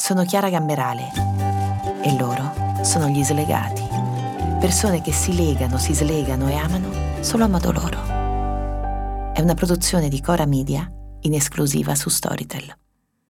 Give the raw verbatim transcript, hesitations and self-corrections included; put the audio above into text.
Sono Chiara Gamberale e loro sono gli slegati, persone che si legano, si slegano e amano solo a modo loro. È una produzione di Cora Media in esclusiva su Storytel.